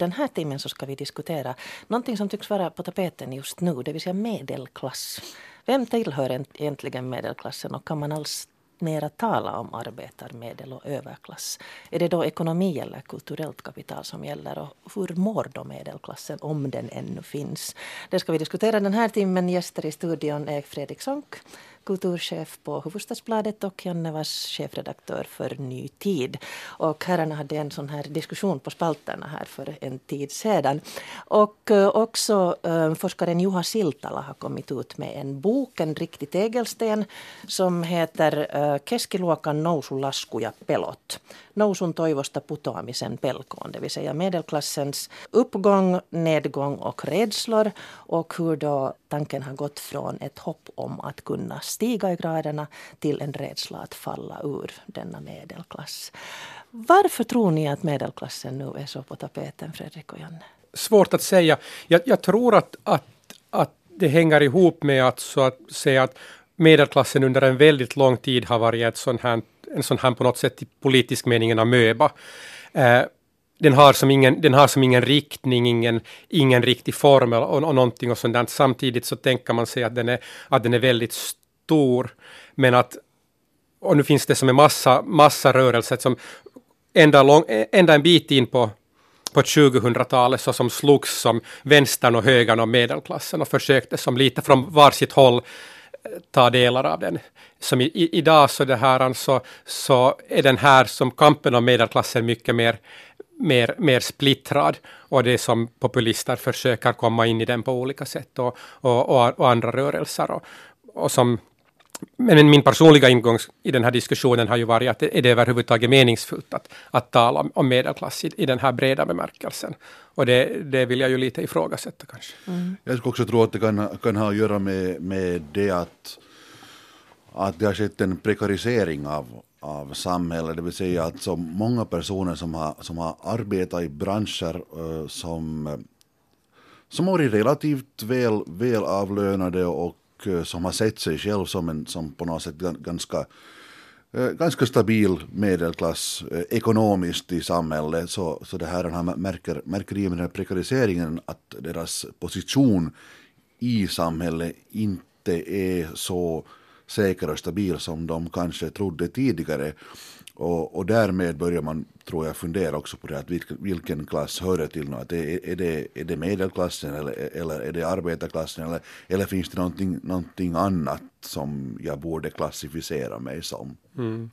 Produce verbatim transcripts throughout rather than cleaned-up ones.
Den här timmen så ska vi diskutera någonting som tycks vara på tapeten just nu, det vill säga medelklass. Vem tillhör egentligen medelklassen och kan man alls nära tala om arbetarmedel och överklass? Är det då ekonomi eller kulturellt kapital som gäller och hur mår då medelklassen om den ännu finns? Det ska vi diskutera den här timmen. Gäster i studion är Fredrik Sonck, kulturchef på Hufvudstadsbladet och Janne Wass, chefredaktör för Ny Tid. Och herrarna hade en sån här diskussion på spalterna här för en tid sedan. Och uh, också uh, forskaren Juha Siltala har kommit ut med en bok, en riktig tegelsten, som heter uh, Keskiluokan nousun laskuja pelot. Nousun toivosta putoamisen pelkoon, det vill säga medelklassens uppgång, nedgång och rädslor. Och hur då tanken har gått från ett hopp om att kunna stiga i graderna till en rädsla att falla ur denna medelklass. Varför tror ni att medelklassen nu är så på tapeten, Fredrik och Janne? Svårt att säga. Jag, jag tror att, att, att det hänger ihop med att, så att, säga att medelklassen under en väldigt lång tid har varit ett sån här, en sån här på något sätt i politisk meningen amöba. Eh, Den har, som ingen, den har som ingen riktning, ingen, ingen riktig formel och, och någonting och sådant. Samtidigt så tänker man sig att den är, att den är väldigt stor. Men att, och nu finns det som en massa, massa rörelser som ända, lång, ända en bit in på, på tjugohundratalet så som slogs som vänstern och högern och medelklassen och försökte som lite från varsitt håll ta delar av den. Som i, i, idag så, det här, alltså, så är den här som kampen om medelklassen mycket mer Mer, mer splittrad, och det som populister försöker komma in i den på olika sätt och, och, och andra rörelser. Och, och som, men min personliga ingång i den här diskussionen har ju varit att är det överhuvudtaget meningsfullt att, att tala om medelklass i, i den här breda bemärkelsen. Och det, det vill jag ju lite ifrågasätta kanske. Mm. Jag skulle också tro att det kan, kan ha att göra med, med det att, att det har skett en prekarisering av av samhället, det vill säga att så många personer som har, som har arbetat i branscher uh, som, som har varit relativt väl, väl avlönade och uh, som har sett sig själv som, en, som på något sätt ganska, uh, ganska stabil medelklass uh, ekonomiskt i samhället, så, så det här, den här märker, märker i med den här prekariseringen att deras position i samhället inte är så säker och stabil som de kanske trodde tidigare, och, och därmed börjar man, tror jag, fundera också på det att vilken, vilken klass hör det till nu, att är, är, det, är det medelklassen eller, eller är det arbetarklassen eller, eller finns det någonting, någonting annat som jag borde klassificera mig som. Mm.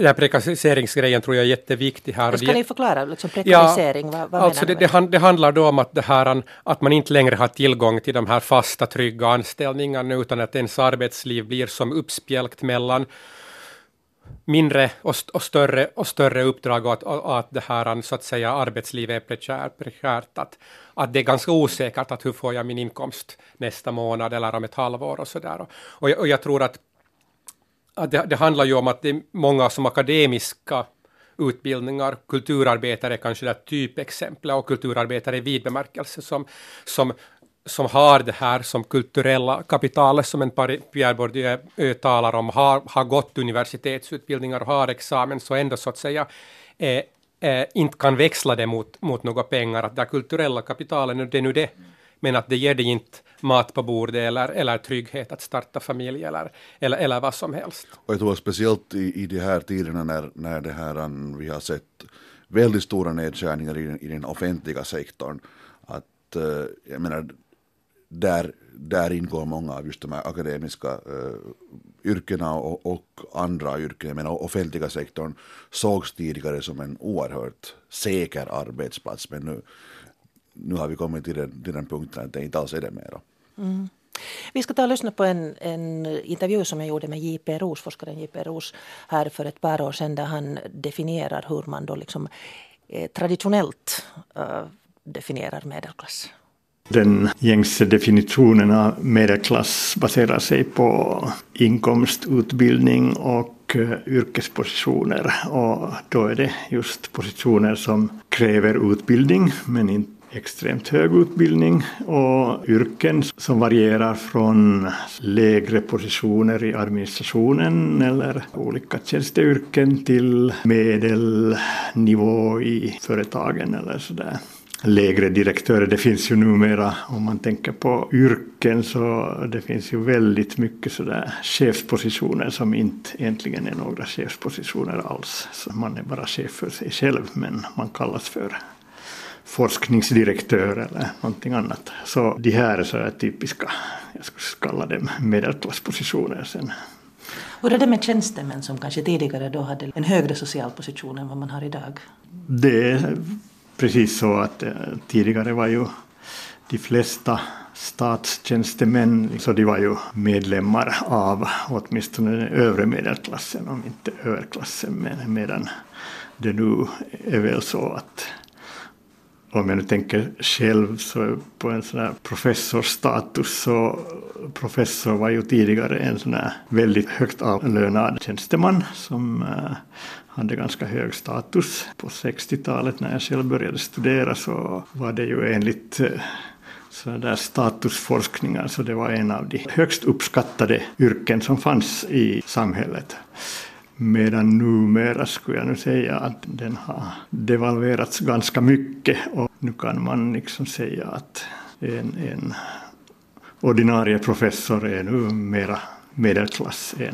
Ja, prekariseringsgrejen tror jag är jätteviktig här. Ska ni förklara liksom prekarisering? Ja, vad, vad alltså menar det, det, det handlar då om att, det här, att man inte längre har tillgång till de här fasta trygga anställningarna, utan att ens arbetsliv blir som uppspjälkt mellan mindre och, st- och, större, och större uppdrag, och att, och att det här, så att säga, arbetslivet är prekärt, prekärt att, att det är ganska osäkert att hur får jag min inkomst nästa månad eller om ett halvår och sådär. Och, och, och jag tror att, att det, det handlar ju om att det är många som akademiska utbildningar, kulturarbetare är kanske det typexempel, och kulturarbetare i vid bemärkelse som, som som har det här som kulturella kapitalet som en Pierre Bourdieu talar om, har, har gått universitetsutbildningar och har examen, så ändå så att säga eh, eh, inte kan växla det mot, mot några pengar. Att det kulturella kapitalet, det är nu det, men att det ger dig inte mat på bordet eller, eller trygghet att starta familj eller, eller, eller vad som helst. Och jag tror speciellt i, i de här tiderna när, när det här, vi har sett väldigt stora nedskärningar i, i den offentliga sektorn, att eh, jag menar Där, där ingår många av just de här akademiska uh, yrkena och, och andra yrken. Men offentliga sektorn sågs tidigare som en oerhört säker arbetsplats. Men nu, nu har vi kommit till den, till den punkten att det inte alls är det mer. Mm. Vi ska ta och lyssna på en, en intervju som jag gjorde med J P Ros, forskaren J P Ros, här för ett par år sedan, där han definierar hur man då liksom, eh, traditionellt eh, definierar medelklass. Den gängse definitionen av medelklass baserar sig på inkomst, utbildning och yrkespositioner. Och då är det just positioner som kräver utbildning, men inte extremt hög utbildning, och yrken som varierar från lägre positioner i administrationen eller olika tjänsteyrken till medelnivå i företagen eller sådär. lägre direktörer. Det finns ju numera, om man tänker på yrken, så det finns ju väldigt mycket sådär chefspositioner som inte egentligen är några chefspositioner alls. Så man är bara chef för sig själv, men man kallas för forskningsdirektör eller någonting annat. Så de här är sådär typiska, jag skulle kalla dem medelklasspositioner sen. Hur är det med tjänstemän som kanske tidigare då hade en högre social position än vad man har idag? Det är precis så att eh, tidigare var ju de flesta statstjänstemän, så de var ju medlemmar av åtminstone den övre medelklassen, om inte överklassen, men medan det nu är väl så att, om jag nu tänker själv så på en sån här professorstatus, så professor var ju tidigare en sån här väldigt högt avlönad tjänsteman som hade ganska hög status. På sextiotalet när jag själv började studera så var det ju enligt sådana där statusforskningar, så det var en av de högst uppskattade yrken som fanns i samhället. Medan numera skulle jag nu säga att den har devalverats ganska mycket, och nu kan man liksom säga att en, en ordinarie professor är nu mera medelklass än